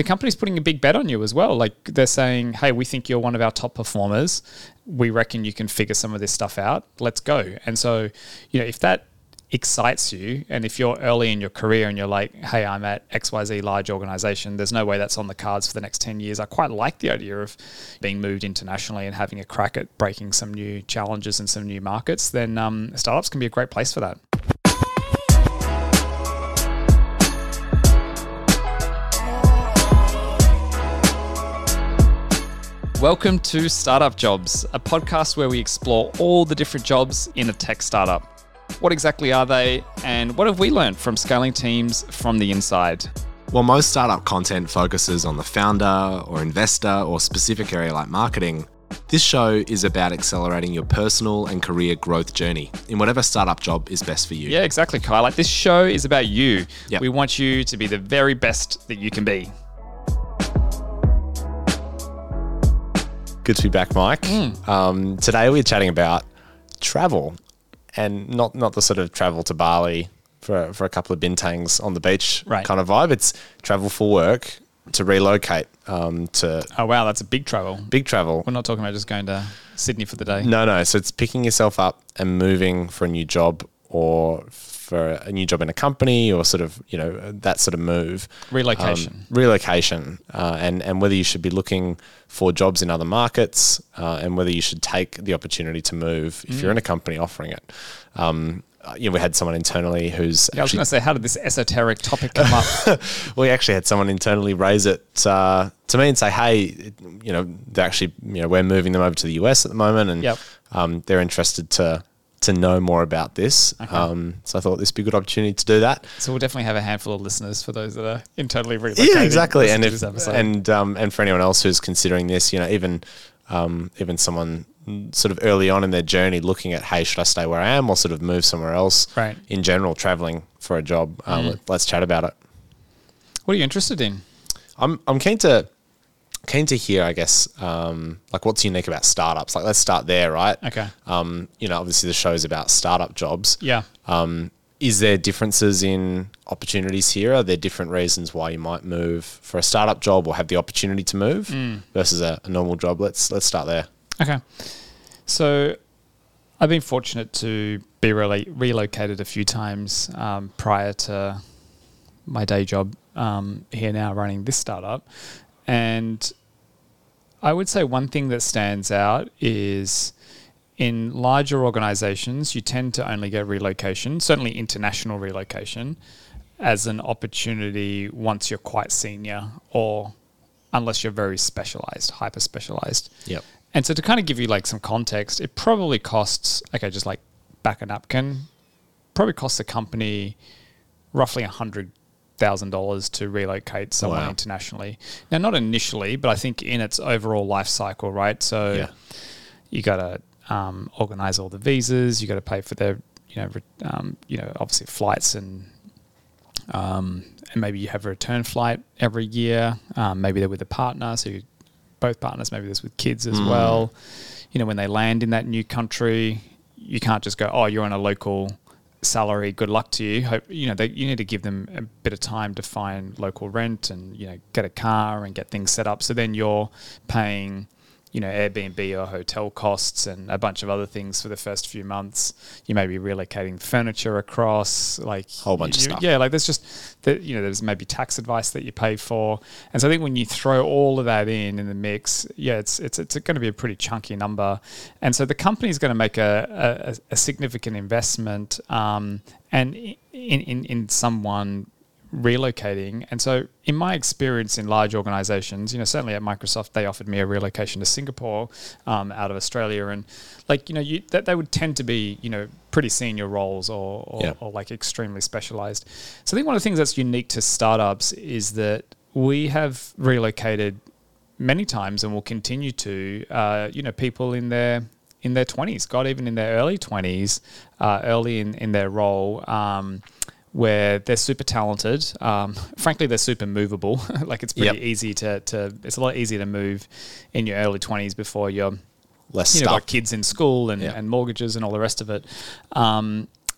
the company's putting a big bet on you as well. Like they're saying, hey, we think you're one of our top performers. We reckon you can figure some of this stuff out. Let's go. And so, you know, if that excites you and if you're early in your career and you're like, hey, I'm at XYZ large organization, there's no way that's on the cards for the next 10 years. I quite like the idea of being moved internationally and having a crack at breaking some new challenges and some new markets, then startups can be a great place for that. Welcome to Startup Jobs, a podcast where we explore all the different jobs in a tech startup. What exactly are they, and what have we learned from scaling teams from the inside? While most startup content focuses on the founder or investor or specific area like marketing, this show is about accelerating your personal and career growth journey in whatever startup job is best for you. Yeah, exactly, Kai. Like, this show is about you. Yep. We want you to be the very best that you can be. Good to be back, Mike. Today we're chatting about travel, and not the sort of travel to Bali for a couple of bintangs on the beach kind of vibe. It's travel for work, to relocate. Oh, wow, that's a big travel. Big travel. We're not talking about just going to Sydney for the day. No. So it's picking yourself up and moving for a new job or for a new job in a company or sort of, you know, that sort of move. Relocation, and whether you should be looking for jobs in other markets and whether you should take the opportunity to move if you're in a company offering it. You know, we had someone internally who's... I was going to say, how did this esoteric topic come up? We actually had someone internally raise it to me and say, hey, you know, they're actually, you know, we're moving them over to the US at the moment and they're interested to know more about this. Okay. So I thought this would be a good opportunity to do that. So we'll definitely have a handful of listeners for those that are internally relocated. Yeah, exactly. And for anyone else who's considering this, you know, even someone sort of early on in their journey looking at, hey, should I stay where I am or sort of move somewhere else? Right. In general, traveling for a job. Let's chat about it. What are you interested in? I'm keen to hear, I guess, like what's unique about startups. Like, let's start there, right? Okay. You know, obviously the show's about startup jobs. Yeah. Is there differences in opportunities here? Are there different reasons why you might move for a startup job or have the opportunity to move versus a normal job? Let's start there. Okay. So I've been fortunate to be relocated a few times prior to my day job here now running this startup. And I would say one thing that stands out is in larger organizations, you tend to only get relocation, certainly international relocation, as an opportunity once you're quite senior or unless you're very specialized, hyper-specialized. Yep. And so to kind of give you like some context, it probably costs, okay, just like back a napkin, probably costs the company roughly $100,000 to relocate somewhere internationally. Now, not initially, but I think in its overall life cycle, right? So you got to organize all the visas, you got to pay for their, obviously flights and maybe you have a return flight every year. Maybe they're with a partner, so both partners. Maybe there's with kids as well. You know, when they land in that new country, you can't just go, oh, you're on a local salary, good luck to you. Hope, you know, you need to give them a bit of time to find local rent and, you know, get a car and get things set up. So then you're paying, you know, Airbnb or hotel costs and a bunch of other things for the first few months. You may be relocating furniture across, like a whole bunch of stuff. Yeah, like there's just that, you know, there's maybe tax advice that you pay for. And so I think when you throw all of that in the mix, it's going to be a pretty chunky number. And so the company's going to make a significant investment and in someone relocating. And so in my experience in large organizations, you know, certainly at Microsoft, they offered me a relocation to Singapore out of Australia, and like, you know, that they would tend to be, you know, pretty senior roles or like extremely specialized. So I think one of the things that's unique to startups is that we have relocated many times and will continue to, you know, people in their 20s, God, even in their early 20s, early in their role, where they're super talented. Frankly, they're super movable. Like it's pretty easy to it's a lot easier to move in your early 20s before you're less stuck. Got kids in school and mortgages and all the rest of it.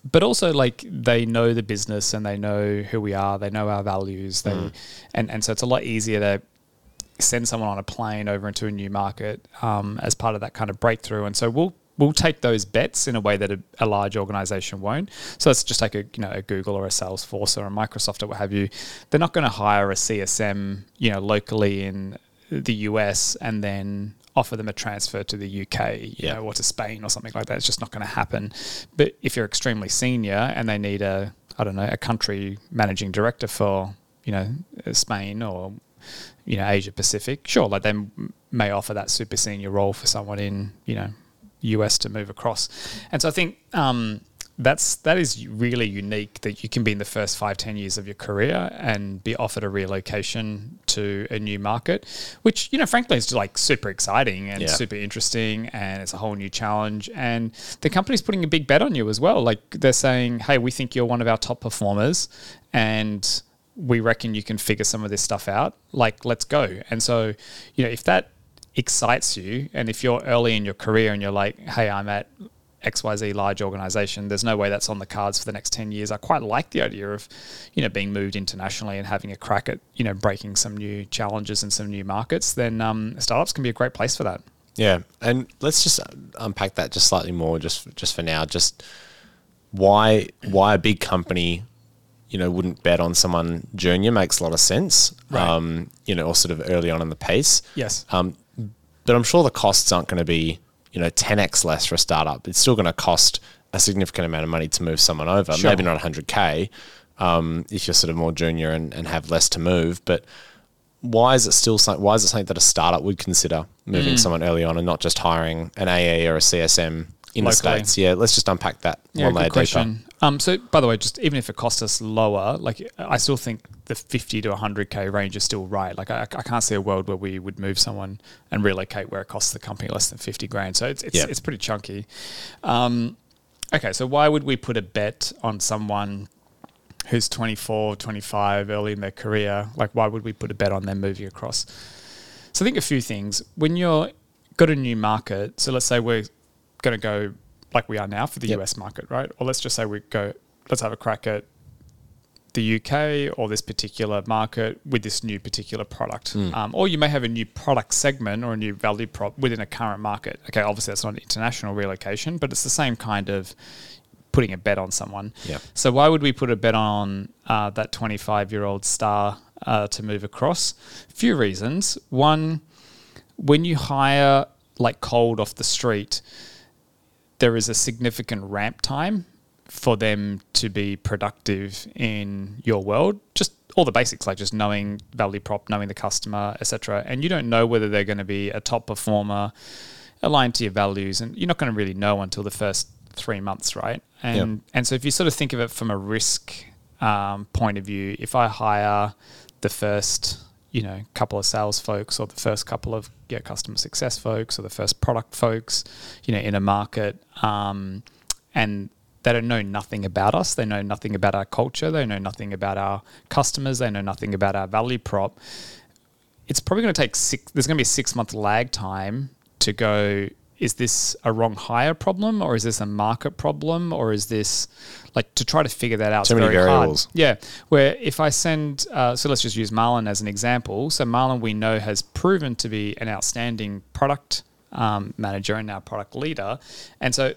But also, like, they know the business and they know who we are. They know our values. And so it's a lot easier to send someone on a plane over into a new market as part of that kind of breakthrough. And so we'll take those bets in a way that a large organization won't. So it's just like a Google or a Salesforce or a Microsoft or what have you. They're not going to hire a CSM, locally in the US and then offer them a transfer to the UK, you know, or to Spain or something like that. It's just not going to happen. But if you're extremely senior and they need a country managing director for, Spain or, Asia Pacific, sure, like they may offer that super senior role for someone in, US to move across. And so I think that is really unique, that you can be in the first 5-10 years of your career and be offered a relocation to a new market, which, frankly is like super exciting and super interesting, and it's a whole new challenge. And the company's putting a big bet on you as well. Like they're saying, hey, we think you're one of our top performers and we reckon you can figure some of this stuff out. Like, let's go. And so, if that excites you, and if you're early in your career and you're like, hey, I'm at XYZ large organization, there's no way that's on the cards for the next 10 years. I quite like the idea of, being moved internationally and having a crack at, breaking some new challenges and some new markets, then startups can be a great place for that. Yeah. And let's just unpack that just slightly more just for now. Just why a big company, wouldn't bet on someone junior makes a lot of sense, right. Or sort of early on in the pace. Yes. But I'm sure the costs aren't going to be, 10x less for a startup. It's still going to cost a significant amount of money to move someone over. Sure. Maybe not 100K if you're sort of more junior and have less to move. But why is it something that a startup would consider moving someone early on and not just hiring an AE or a CSM in locally. The States? Yeah, let's just unpack that one layer deeper. So, by the way, just even if it costs us lower, like I still think the 50 to 100K range is still right. Like I can't see a world where we would move someone and relocate where it costs the company less than 50 grand. So it's pretty chunky. Okay, so why would we put a bet on someone who's 24, 25, early in their career? Like why would we put a bet on them moving across? So I think a few things. When you're got a new market, so let's say we're going to go like we are now for the US market, right? Or let's just say let's have a crack at the UK or this particular market with this new particular product. Or you may have a new product segment or a new value prop within a current market. Okay, obviously that's not an international relocation, but it's the same kind of putting a bet on someone. Yeah. So why would we put a bet on that 25-year-old star to move across? A few reasons. One, when you hire like cold off the street, there is a significant ramp time for them to be productive in your world. Just all the basics, like just knowing value prop, knowing the customer, etc. And you don't know whether they're going to be a top performer, aligned to your values, and you're not going to really know until the first 3 months, right? And so if you sort of think of it from a risk point of view, if I hire the first couple of sales folks or the first couple of customer success folks or the first product folks, in a market, and they don't know nothing about us. They know nothing about our culture. They know nothing about our customers. They know nothing about our value prop. It's probably going to take there's going to be a 6-month lag time to go, is this a wrong hire problem or is this a market problem or is this like to try to figure that out? Too many variables. Hard. Yeah. Where if I send, so let's just use Marlon as an example. So Marlon we know has proven to be an outstanding product manager and now product leader. And so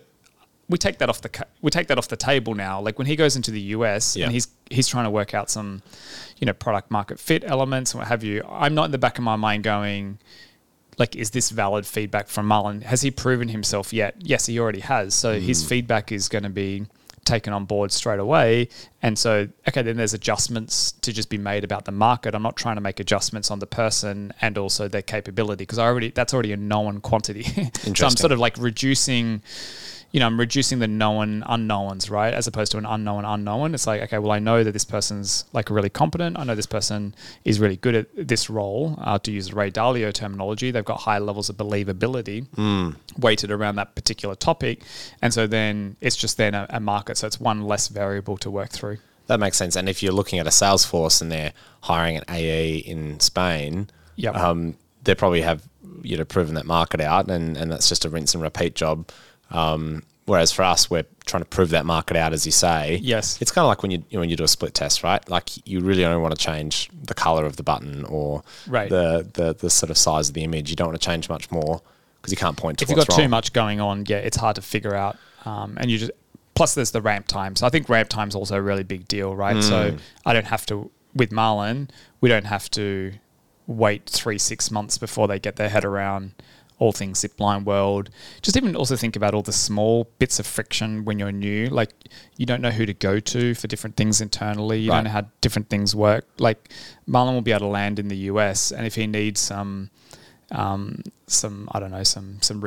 we take that off the table now. Like when he goes into the US and he's trying to work out some, product market fit elements and what have you, I'm not in the back of my mind going, like, is this valid feedback from Marlon? Has he proven himself yet? Yes, he already has. So his feedback is going to be taken on board straight away. And so, okay, then there's adjustments to just be made about the market. I'm not trying to make adjustments on the person and also their capability because that's already a known quantity. So I'm sort of like reducing, I'm reducing the known unknowns, right? As opposed to an unknown unknown. It's like, okay, well, I know that this person's like really competent. I know this person is really good at this role. To use Ray Dalio terminology, they've got high levels of believability weighted around that particular topic. And so then it's just then a market. So it's one less variable to work through. That makes sense. And if you're looking at a Salesforce and they're hiring an AE in Spain, they probably have, proven that market out and that's just a rinse and repeat job. Whereas for us, we're trying to prove that market out, as you say. Yes. It's kind of like when you do a split test, right? Like you really only want to change the color of the button or the sort of size of the image. You don't want to change much more because you can't point to what's wrong. If you've got too much going on, yeah, it's hard to figure out. And you just plus there's the ramp time. So I think ramp time's also a really big deal, right? Mm. So I don't have to with Marlon, we don't have to wait 3-6 months before they get their head around all things Zipline world. Just even also think about all the small bits of friction when you're new. Like you don't know who to go to for different things internally. You don't know how different things work. Like Marlon will be able to land in the US, and if he needs some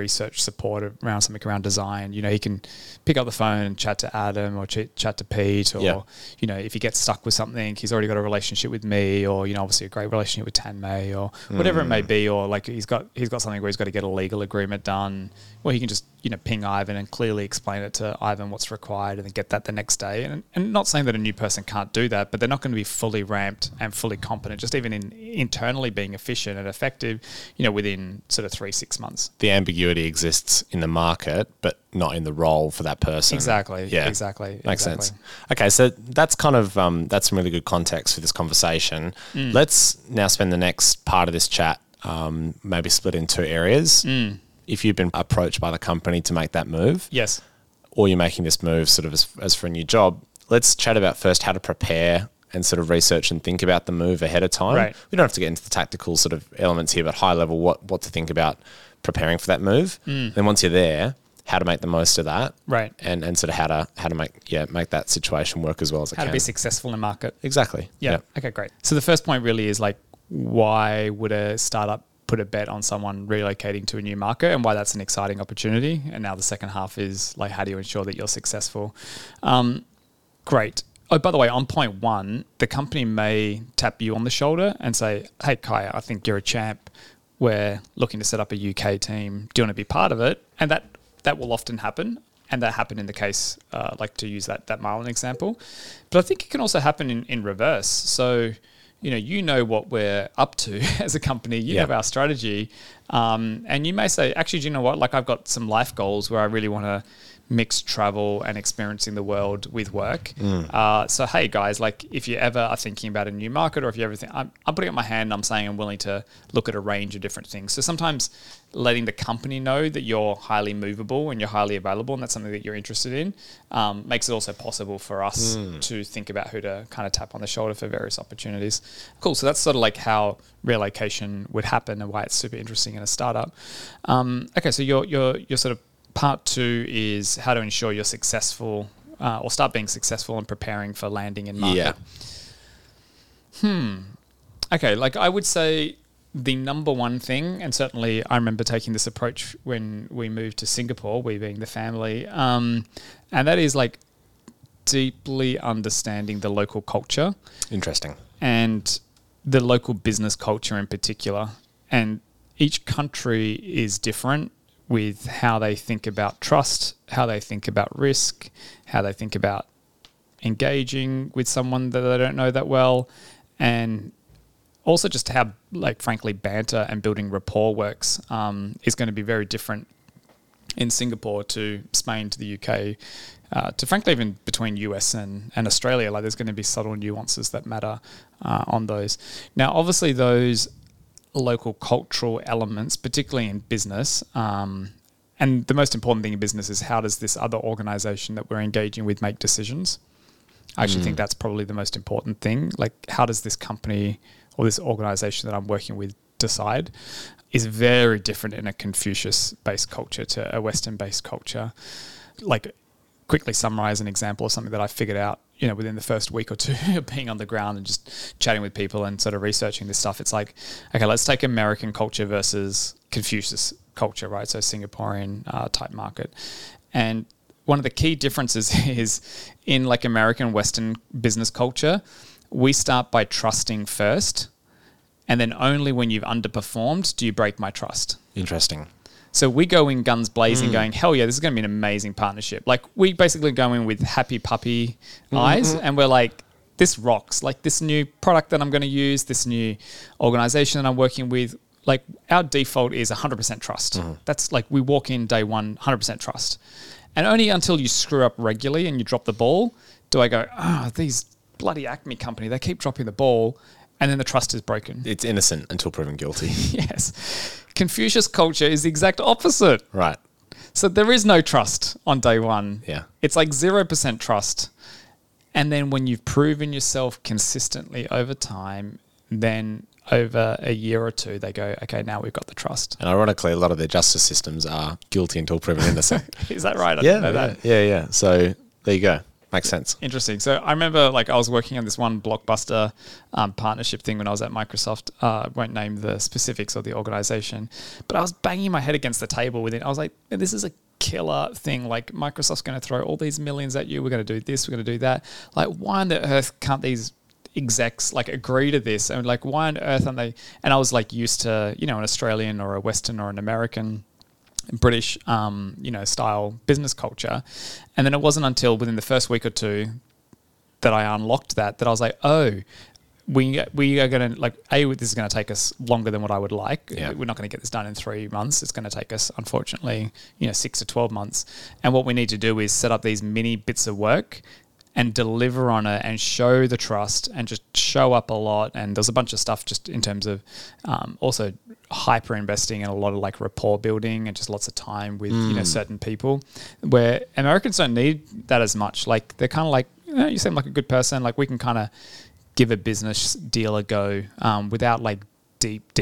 research support around something around design, you know, he can pick up the phone and chat to Adam or chat to Pete or, you know, if he gets stuck with something, he's already got a relationship with me or, you know, obviously a great relationship with Tan May or whatever it may be, or like he's got something where he's got to get a legal agreement done. Well, he can just, you know, ping Ivan and clearly explain it to Ivan what's required and then get that the next day. And not saying that a new person can't do that, but they're not going to be fully ramped and fully competent, just even in internally being efficient and effective, you know, within sort of 3-6 months. The ambiguity exists in the market, but not in the role for that person. Exactly. Yeah. Exactly. Makes sense. Okay, so that's kind of that's some really good context for this conversation. Mm. Let's now spend the next part of this chat maybe split in two areas. Mm. If you've been approached by the company to make that move, yes, or you're making this move sort of as for a new job, let's chat about first how to prepare and sort of research and think about the move ahead of time. Right. We don't have to get into the tactical sort of elements here, but high level, what to think about preparing for that move. Mm. Then once you're there, how to make the most of that, right? And sort of how to make that situation work as well as it can. How to be successful in the market. Exactly. Yeah. Yep. Okay, great. So the first point really is like, why would a startup put a bet on someone relocating to a new market and why that's an exciting opportunity? And now the second half is like, how do you ensure that you're successful? Great. Oh, by the way, on point one, the company may tap you on the shoulder and say, hey, Kai, I think you're a champ. We're looking to set up a UK team. Do you want to be part of it? And that will often happen. And that happened in the case, like to use that Marlon example. But I think it can also happen in reverse. So, you know what we're up to as a company. You have our strategy. And you may say, actually, do you know what? Like I've got some life goals where I really want to mix travel and experiencing the world with work. Mm. So, hey, guys, like if you ever are thinking about a new market or if you ever think, I'm putting up my hand and I'm saying I'm willing to look at a range of different things. So sometimes letting the company know that you're highly movable and you're highly available and that's something that you're interested in makes it also possible for us to think about who to kind of tap on the shoulder for various opportunities. Cool. So that's sort of like how relocation would happen and why it's super interesting in a startup. Okay, so you're sort of part two is how to ensure you're successful or start being successful and preparing for landing in market. Yeah. Okay, like I would say the number one thing, and certainly I remember taking this approach when we moved to Singapore, we being the family, and that is like deeply understanding the local culture. Interesting. And the local business culture in particular. And each country is different with how they think about trust, how they think about risk, how they think about engaging with someone that they don't know that well, and also just how, like, frankly, banter and building rapport works is going to be very different in Singapore to Spain, to the UK, to frankly even between US and Australia. Like, there's going to be subtle nuances that matter on those. Now, obviously, those local cultural elements, particularly in business. And the most important thing in business is how does this other organization that we're engaging with make decisions? I actually think that's probably the most important thing. Like, how does this company or this organization that I'm working with decide is very different in a Confucius-based culture to a Western-based culture. Like, quickly summarize an example of something that I figured out, within the first week or two of being on the ground and just chatting with people and sort of researching this stuff. It's like, okay, let's take American culture versus Confucius culture, right? So Singaporean type market. And one of the key differences is in like American Western business culture, we start by trusting first. And then only when you've underperformed do you break my trust. Interesting. So we go in guns blazing going, hell yeah, this is going to be an amazing partnership. Like, we basically go in with happy puppy eyes and we're like, this rocks. Like, this new product that I'm going to use, this new organization that I'm working with, like, our default is 100% trust. That's like we walk in day one, 100% trust. And only until you screw up regularly and you drop the ball do I go, oh, these bloody Acme company, they keep dropping the ball, and then the trust is broken. It's innocent until proven guilty. Yes. Confucius culture is the exact opposite. Right. So there is no trust on day one. Yeah. It's like 0% trust. And then when you've proven yourself consistently over time, then over a year or two, they go, okay, now we've got the trust. And ironically, a lot of their justice systems are guilty until proven innocent. Is that right? I didn't know that. Yeah. So there you go. Makes sense. Interesting. So I remember, like, I was working on this one blockbuster partnership thing when I was at Microsoft. I won't name the specifics of the organization, but I was banging my head against the table with it. I was like, this is a killer thing. Like, Microsoft's going to throw all these millions at you. We're going to do this. We're going to do that. Like, why on the earth can't these execs like agree to this? And like, why on earth aren't they? And I was like used to, you know, an Australian or a Western or an American British, style business culture. And then it wasn't until within the first week or two that I unlocked that I was like, oh, we are going to, like, this is going to take us longer than what I would like. Yeah. We're not going to get this done in 3 months. It's going to take us, unfortunately, 6 to 12 months. And what we need to do is set up these mini bits of work and deliver on it and show the trust and just show up a lot. And there's a bunch of stuff just in terms of also hyper investing and a lot of like rapport building and just lots of time with certain people, where Americans don't need that as much. Like, they're kind of like, you seem like a good person, like we can kind of give a business deal a go without like deep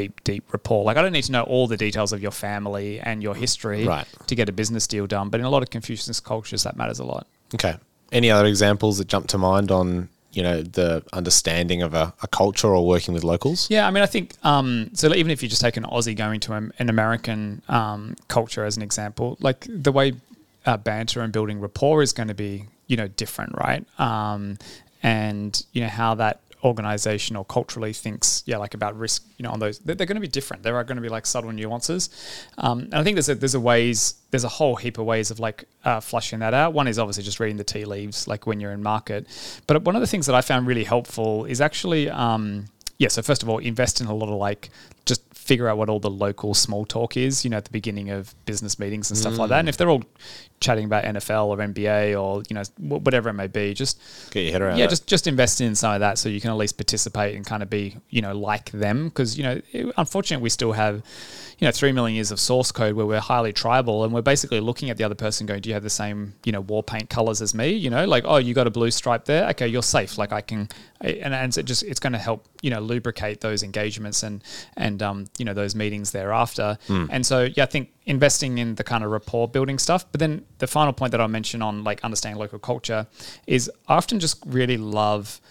rapport. Like, I don't need to know all the details of your family and your history to get a business deal done, but in a lot of Confucius cultures that matters a lot. Okay. Any other examples that jump to mind on, the understanding of a culture or working with locals? Yeah, I mean, I think, so even if you just take an Aussie going to an American culture as an example, like the way banter and building rapport is going to be, different, right? And, how that organization or culturally thinks, like about risk, on those, they're going to be different. There are going to be like subtle nuances. And I think there's a whole heap of ways of like flushing that out. One is obviously just reading the tea leaves, like when you're in market. But one of the things that I found really helpful is actually, so first of all, invest in a lot of like, just figure out what all the local small talk is, at the beginning of business meetings and stuff like that. And if they're all chatting about NFL or NBA or, whatever it may be, just get your head around that. Just invest in some of that so you can at least participate and kind of be, like them. Because, unfortunately we still have, 3 million years of source code where we're highly tribal and we're basically looking at the other person going, do you have the same, war paint colors as me? Like, oh, you got a blue stripe there. Okay, you're safe. Like I can, and it's going to help, lubricate those engagements and those meetings thereafter. And so, I think investing in the kind of rapport building stuff. But then the final point that I'll mention on like understanding local culture is I often just really love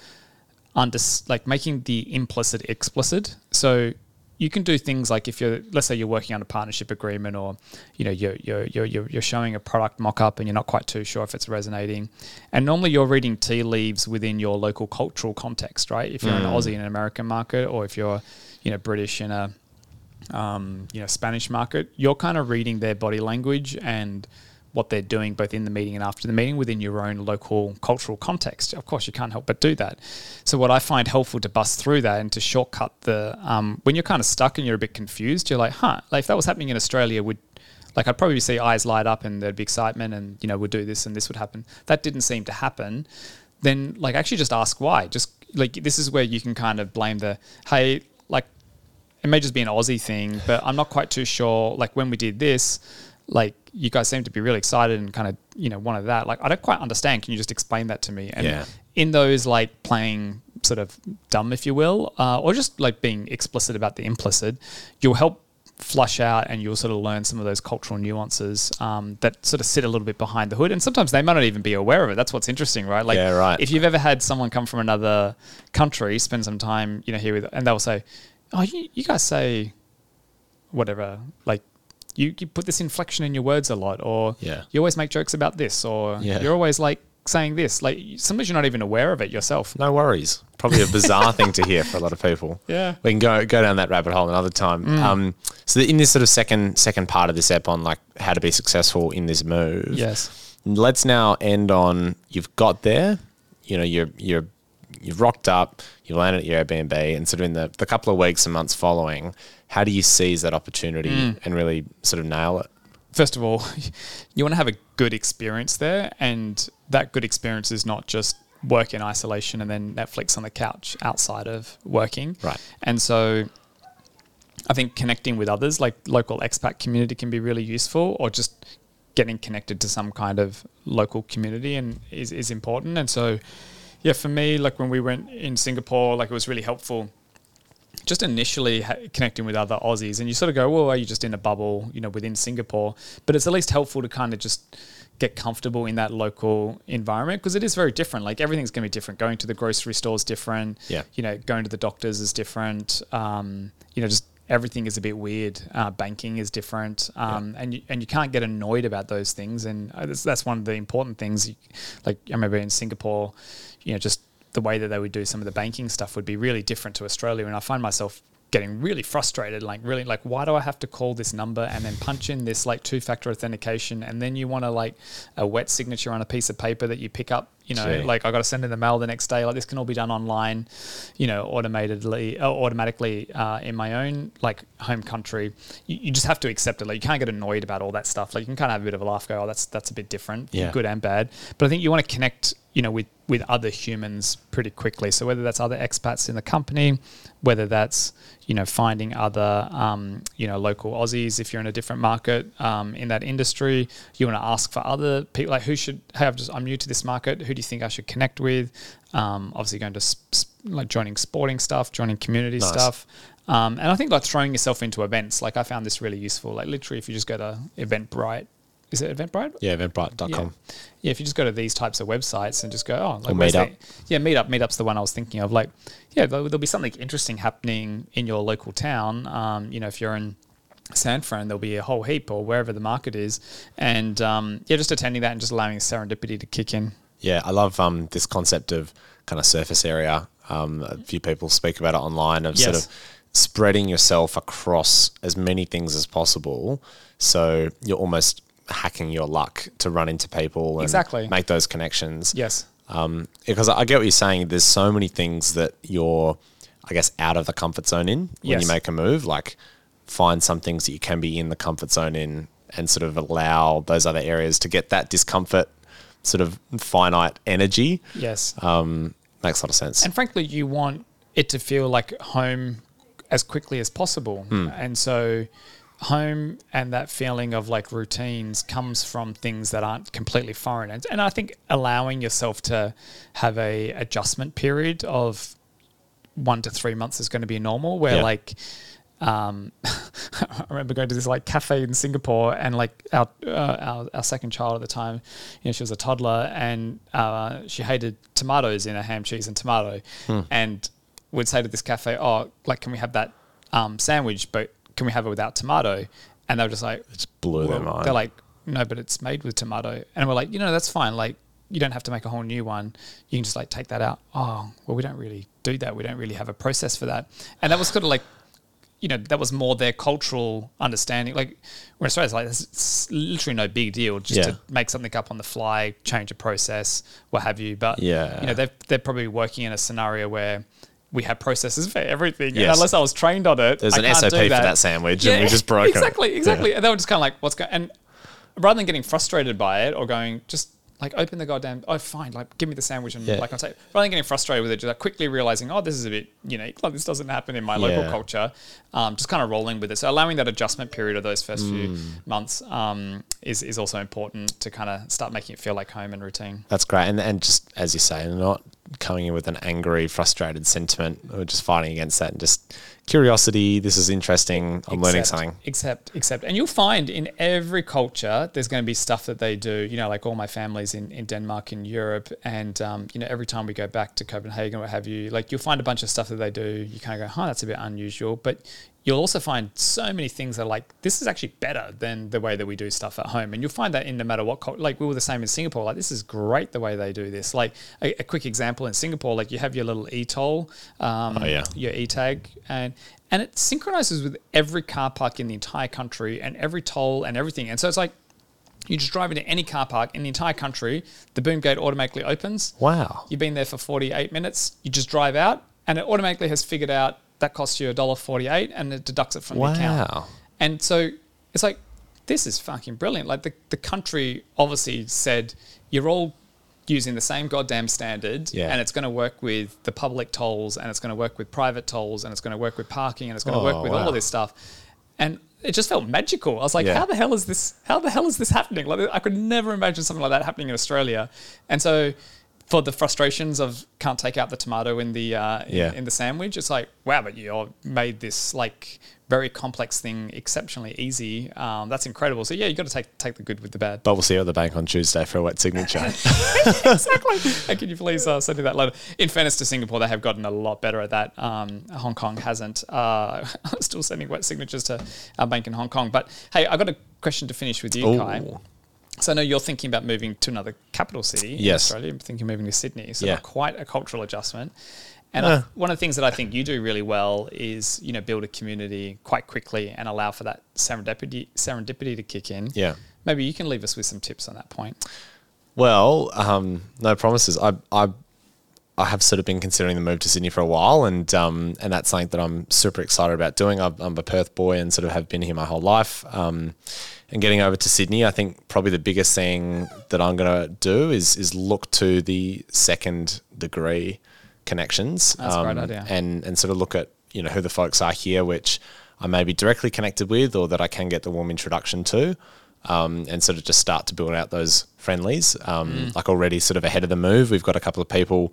making the implicit explicit. So, you can do things like if you're, let's say you're working on a partnership agreement or, you're showing a product mock-up and you're not quite too sure if it's resonating. And normally you're reading tea leaves within your local cultural context, right? If you're an Aussie in an American market or if you're, British in a, Spanish market, you're kind of reading their body language and what they're doing both in the meeting and after the meeting within your own local cultural context. Of course, you can't help but do that. So what I find helpful to bust through that and to shortcut the when you're kind of stuck and you're a bit confused, you're like, like if that was happening in Australia, I'd probably see eyes light up and there'd be excitement and, we'd do this and this would happen. That didn't seem to happen. Then actually just ask why. Just like this is where you can kind of blame the, hey, like it may just be an Aussie thing, but I'm not quite too sure. Like when we did this, like you guys seem to be really excited and kind of, wanted that. Like, I don't quite understand. Can you just explain that to me? And in those like playing sort of dumb, if you will, or just like being explicit about the implicit, you'll help flush out and you'll sort of learn some of those cultural nuances that sort of sit a little bit behind the hood. And sometimes they might not even be aware of it. That's what's interesting, right? Like if you've ever had someone come from another country, spend some time, here with, and they'll say, oh, you guys say whatever, like, You put this inflection in your words a lot, or you always make jokes about this, or you're always like saying this. Like sometimes you're not even aware of it yourself. No worries. Probably a bizarre thing to hear for a lot of people. Yeah, we can go down that rabbit hole another time. So in this sort of second part of this ep on like how to be successful in this move. Yes. Let's now end on you've got there. You've rocked up. You landed at your Airbnb, and sort of in the couple of weeks and months following, how do you seize that opportunity and really sort of nail it? first of all, you want to have a good experience there, and that good experience is not just work in isolation and then Netflix on the couch outside of working. Right. And so I think connecting with others, like local expat community, can be really useful, or just getting connected to some kind of local community and is important. And so, yeah, for me, like when we went in Singapore, like it was really helpful just initially connecting with other Aussies. And you sort of go, well, are you just in a bubble, you know, within Singapore? But it's at least helpful to kind of just get comfortable in that local environment, because it is very different. Like everything's going to be different. Going to the grocery store is different. Yeah. You know, going to the doctors is different. You know, just everything is a bit weird. Banking is different. Yeah. And you can't get annoyed about those things. And that's one of the important things. Like I remember in Singapore, you know, just the way that they would do some of the banking stuff would be really different to Australia. And I find myself getting really frustrated, like why do I have to call this number and then punch in this like two-factor authentication, and then you want to like a wet signature on a piece of paper that you pick up, you know, like I got to send in the mail the next day. Like this can all be done online, you know, automatically in my own like home country. You just have to accept it. Like you can't get annoyed about all that stuff. Like you can kind of have a bit of a laugh, go, oh, that's a bit different, good and bad. But I think you want to connect, you know, with other humans pretty quickly. So whether that's other expats in the company, whether that's, you know, finding other, you know, local Aussies, if you're in a different market in that industry, you want to ask for other people, like I'm new to this market, who do you think I should connect with? Obviously going to like joining sporting stuff, joining community stuff. And I think like throwing yourself into events, like I found this really useful. Like literally if you just go to Eventbrite, is it Eventbrite? Yeah, Eventbrite.com. Yeah, if you just go to these types of websites and just go, oh, like Meetup. Meetup. Meetup's the one I was thinking of. Like, yeah, there'll be something interesting happening in your local town. You know, if you're in San Fran, there'll be a whole heap, or wherever the market is. And yeah, just attending that and just allowing serendipity to kick in. Yeah, I love this concept of kind of surface area. A few people speak about it online of sort of spreading yourself across as many things as possible. So you're almost hacking your luck to run into people and make those connections. Yes. Because I get what you're saying. There's so many things that you're, I guess, out of the comfort zone in when you make a move. Like find some things that you can be in the comfort zone in and sort of allow those other areas to get that discomfort, sort of finite energy. Yes. Makes a lot of sense. And frankly, you want it to feel like home as quickly as possible. And so home and that feeling of like routines comes from things that aren't completely foreign. And I think allowing yourself to have a adjustment period of 1 to 3 months is going to be normal, where like I remember going to this like cafe in Singapore, and like our second child at the time, you know, she was a toddler, and she hated tomatoes in her ham, cheese and tomato, and would say to this cafe, oh, like can we have that sandwich, but can we have it without tomato? And they were just like, it's blew their mind. They're like, no, but it's made with tomato. And we're like, you know, that's fine. Like, you don't have to make a whole new one. You can just like take that out. Oh, well, we don't really do that. We don't really have a process for that. And that was kind of like, you know, that was more their cultural understanding. Like, when Australia's like, it's literally no big deal just to make something up on the fly, change a process, what have you. But, you know, they're probably working in a scenario where we have processes for everything. Yes. And unless I was trained on it, there's an SOP for that sandwich, and we just broke it. Exactly. Yeah. And they were just kind of like, what's going on? And rather than getting frustrated by it or going, just like open the goddamn, oh, fine, like give me the sandwich and like I'll take it. Rather than getting frustrated with it, just like quickly realizing, oh, this is a bit unique. Like this doesn't happen in my local culture. Just kind of rolling with it. So allowing that adjustment period of those first few months is also important to kind of start making it feel like home and routine. That's great. And just as you say, not coming in with an angry, frustrated sentiment, or just fighting against that, and just curiosity, this is interesting, I'm learning something. Except. And you'll find in every culture, there's going to be stuff that they do, you know, like all my family's in Denmark, in Europe, and, you know, every time we go back to Copenhagen, what have you, like you'll find a bunch of stuff that they do, you kind of go, huh, that's a bit unusual, but you'll also find so many things that are like, this is actually better than the way that we do stuff at home. And you'll find that in no matter what, like we were the same in Singapore, like this is great the way they do this. Like a quick example in Singapore, like you have your little e-toll, your e-tag, and it synchronizes with every car park in the entire country and every toll and everything. And so it's like, you just drive into any car park in the entire country, the boom gate automatically opens. Wow. You've been there for 48 minutes, you just drive out and it automatically has figured out that costs you $1.48 and it deducts it from the account. And so it's like, this is fucking brilliant. Like the country obviously said, you're all using the same goddamn standard, and it's going to work with the public tolls, and it's going to work with private tolls, and it's going to work with parking, and it's going to work with all of this stuff. And it just felt magical. I was like, how the hell is this? How the hell is this happening? Like, I could never imagine something like that happening in Australia. And so, for the frustrations of can't take out the tomato in the in the sandwich, it's like, wow, but you made this like very complex thing exceptionally easy. That's incredible. So yeah, you got to take the good with the bad. But we'll see you at the bank on Tuesday for a wet signature. Exactly. And can you please send me that later? In fairness to Singapore, they have gotten a lot better at that. Hong Kong hasn't. I'm still sending wet signatures to our bank in Hong Kong. But hey, I've got a question to finish with you, Kai. So I know you're thinking about moving to another capital city in Australia. I'm thinking of moving to Sydney. So not quite a cultural adjustment. And one of the things that I think you do really well is, you know, build a community quite quickly and allow for that serendipity to kick in. Yeah. Maybe you can leave us with some tips on that point. Well, no promises. I have sort of been considering the move to Sydney for a while, and that's something that I'm super excited about doing. I'm a Perth boy and sort of have been here my whole life. And getting over to Sydney, I think probably the biggest thing that I'm going to do is look to the second degree connections. That's a great idea. And sort of look at, you know, who the folks are here, which I may be directly connected with or that I can get the warm introduction to. And sort of just start to build out those friendlies. Like already sort of ahead of the move, we've got a couple of people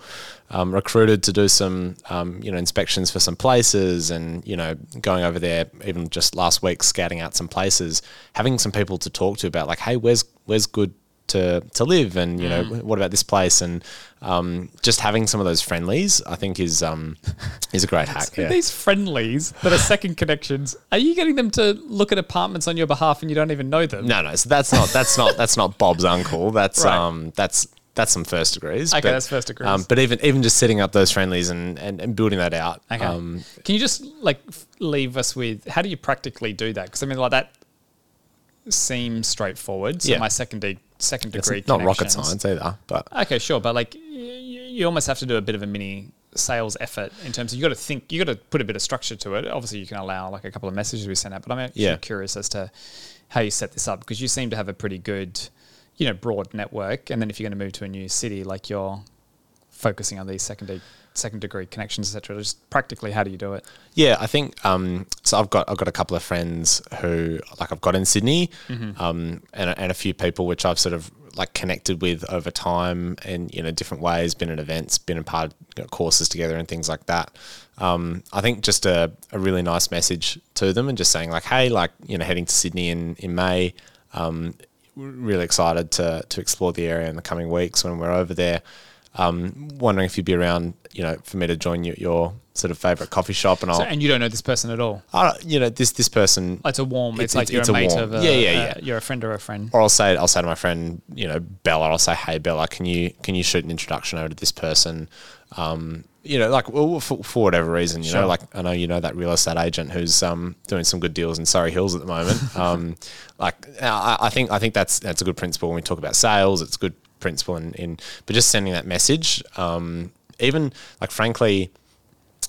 recruited to do some, you know, inspections for some places and, you know, going over there even just last week, scouting out some places, having some people to talk to about like, hey, where's good to live? And, you know, what about this place? And just having some of those friendlies, I think is a great hack. So these friendlies that are second connections, are you getting them to look at apartments on your behalf and you don't even know them? No. So that's not Bob's uncle. That's right. That's some first degrees. Okay, that's first degrees. But even just setting up those friendlies and building that out. Okay. Can you just like leave us with how do you practically do that? Because I mean, like that seems straightforward. So my second degree connections. It's not rocket science either. But okay, sure. But like you almost have to do a bit of a mini sales effort in terms of you got to put a bit of structure to it. Obviously you can allow like a couple of messages we sent out, but I'm actually curious as to how you set this up because you seem to have a pretty good, you know, broad network. And then if you're going to move to a new city, like you're focusing on these second degree connections, etc. Just practically, how do you do it? Yeah, I think so. I've got a couple of friends who like I've got in Sydney, and a few people which I've sort of like connected with over time, and you know different ways, been at events, been in part of courses together, and things like that. I think just a really nice message to them, and just saying like, hey, like you know, heading to Sydney in May. Really excited to explore the area in the coming weeks when we're over there. Wondering if you'd be around, you know, for me to join you at your sort of favourite coffee shop, and you don't know this person at all. You know this person. It's a warm. You're a friend or a friend. Or I'll say to my friend, you know, Bella. I'll say, hey Bella, can you shoot an introduction over to this person? You know, like well, for whatever reason, you know, like I know you know that real estate agent who's doing some good deals in Surry Hills at the moment. I think that's a good principle when we talk about sales. It's good principle but just sending that message, even like frankly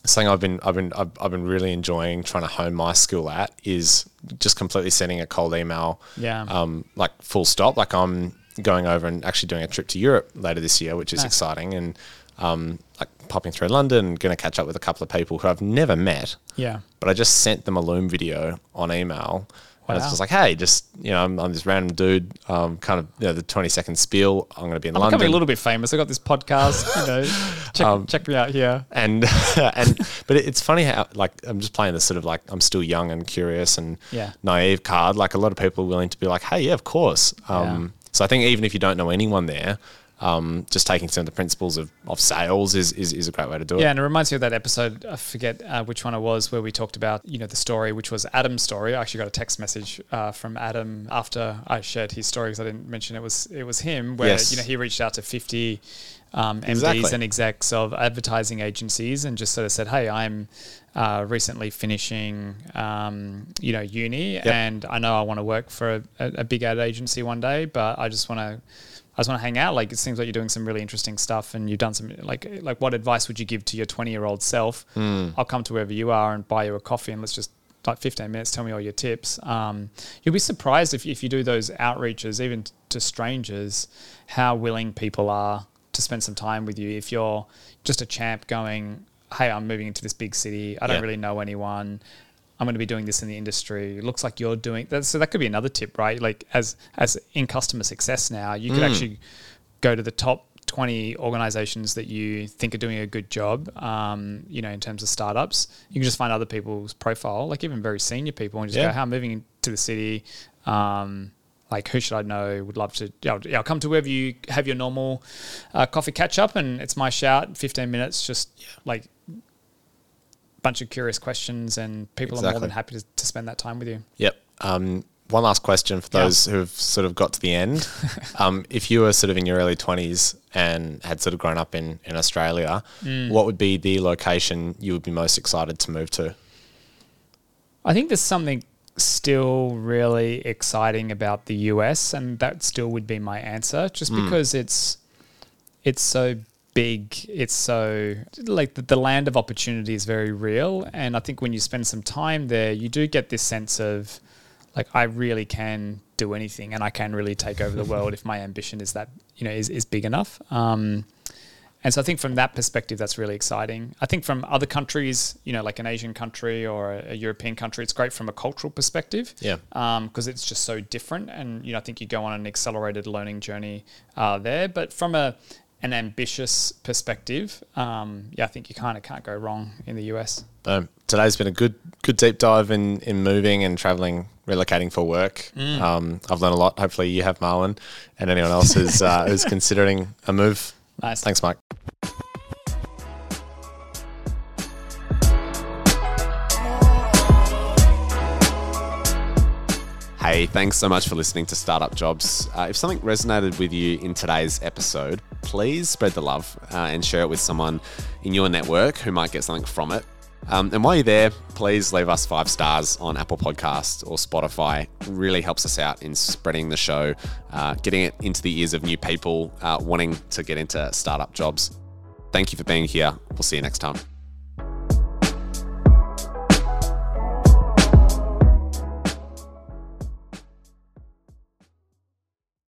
something I've been really enjoying trying to hone my skill at is just completely sending a cold email, like full stop. Like I'm going over and actually doing a trip to Europe later this year, which is exciting, and like popping through London, going to catch up with a couple of people who I've never met, but I just sent them a Loom video on email. Wow. And it's just like, hey, just, you know, I'm this random dude, kind of, you know, the 20-second spiel. I'm going to be in London. I'm becoming a little bit famous. I got this podcast, you know, check me out here. But it's funny how, like, I'm just playing this sort of like, I'm still young and curious and naive card. Like, a lot of people are willing to be like, hey, yeah, of course. So I think even if you don't know anyone there, just taking some of the principles of sales is a great way to do it. Yeah, and it reminds me of that episode, I forget which one it was, where we talked about, you know, the story, which was Adam's story. I actually got a text message from Adam after I shared his story because I didn't mention it was him, where, you know, he reached out to 50 MDs and execs of advertising agencies and just sort of said, hey, I'm recently finishing, you know, uni and I know I want to work for a big ad agency one day, but I just want to hang out. Like, it seems like you're doing some really interesting stuff and you've done some, like what advice would you give to your 20-year-old self? I'll come to wherever you are and buy you a coffee and let's just like 15 minutes, tell me all your tips. You'll be surprised if you do those outreaches, even to strangers, how willing people are to spend some time with you. If you're just a champ going, hey, I'm moving into this big city, I don't really know anyone, I'm going to be doing this in the industry, it looks like you're doing that. So that could be another tip, right? Like as in customer success now, you could actually go to the top 20 organizations that you think are doing a good job, you know, in terms of startups. You can just find other people's profile, like even very senior people, and just go, hey, I'm moving to the city, like, who should I know? Would love to, I'll come to wherever you have your normal coffee catch up, and it's my shout, 15 minutes, just like bunch of curious questions, and people are more than happy to spend that time with you. Yep. One last question for those who've sort of got to the end. If you were sort of in your early 20s and had sort of grown up in Australia, what would be the location you would be most excited to move to? I think there's something still really exciting about the US, and that still would be my answer, just because it's so big. It's so, like, the land of opportunity is very real, and I think when you spend some time there, you do get this sense of, like, I really can do anything, and I can really take over the world if my ambition is that, you know, is big enough. And so I think from that perspective, that's really exciting. I think from other countries, you know, like an Asian country or a European country, it's great from a cultural perspective. Yeah. Because it's just so different, and, you know, I think you go on an accelerated learning journey there. But from an ambitious perspective, I think you kind of can't go wrong in the US. Today's been a good deep dive in moving and traveling, relocating for work. I've learned a lot. Hopefully you have, Marlon, and anyone else who's considering a move. Nice. Thanks, Mike. Hey, thanks so much for listening to Startup Jobs. If something resonated with you in today's episode, please spread the love and share it with someone in your network who might get something from it. And while you're there, please leave us 5 stars on Apple Podcasts or Spotify. It really helps us out in spreading the show, getting it into the ears of new people wanting to get into startup jobs. Thank you for being here. We'll see you next time.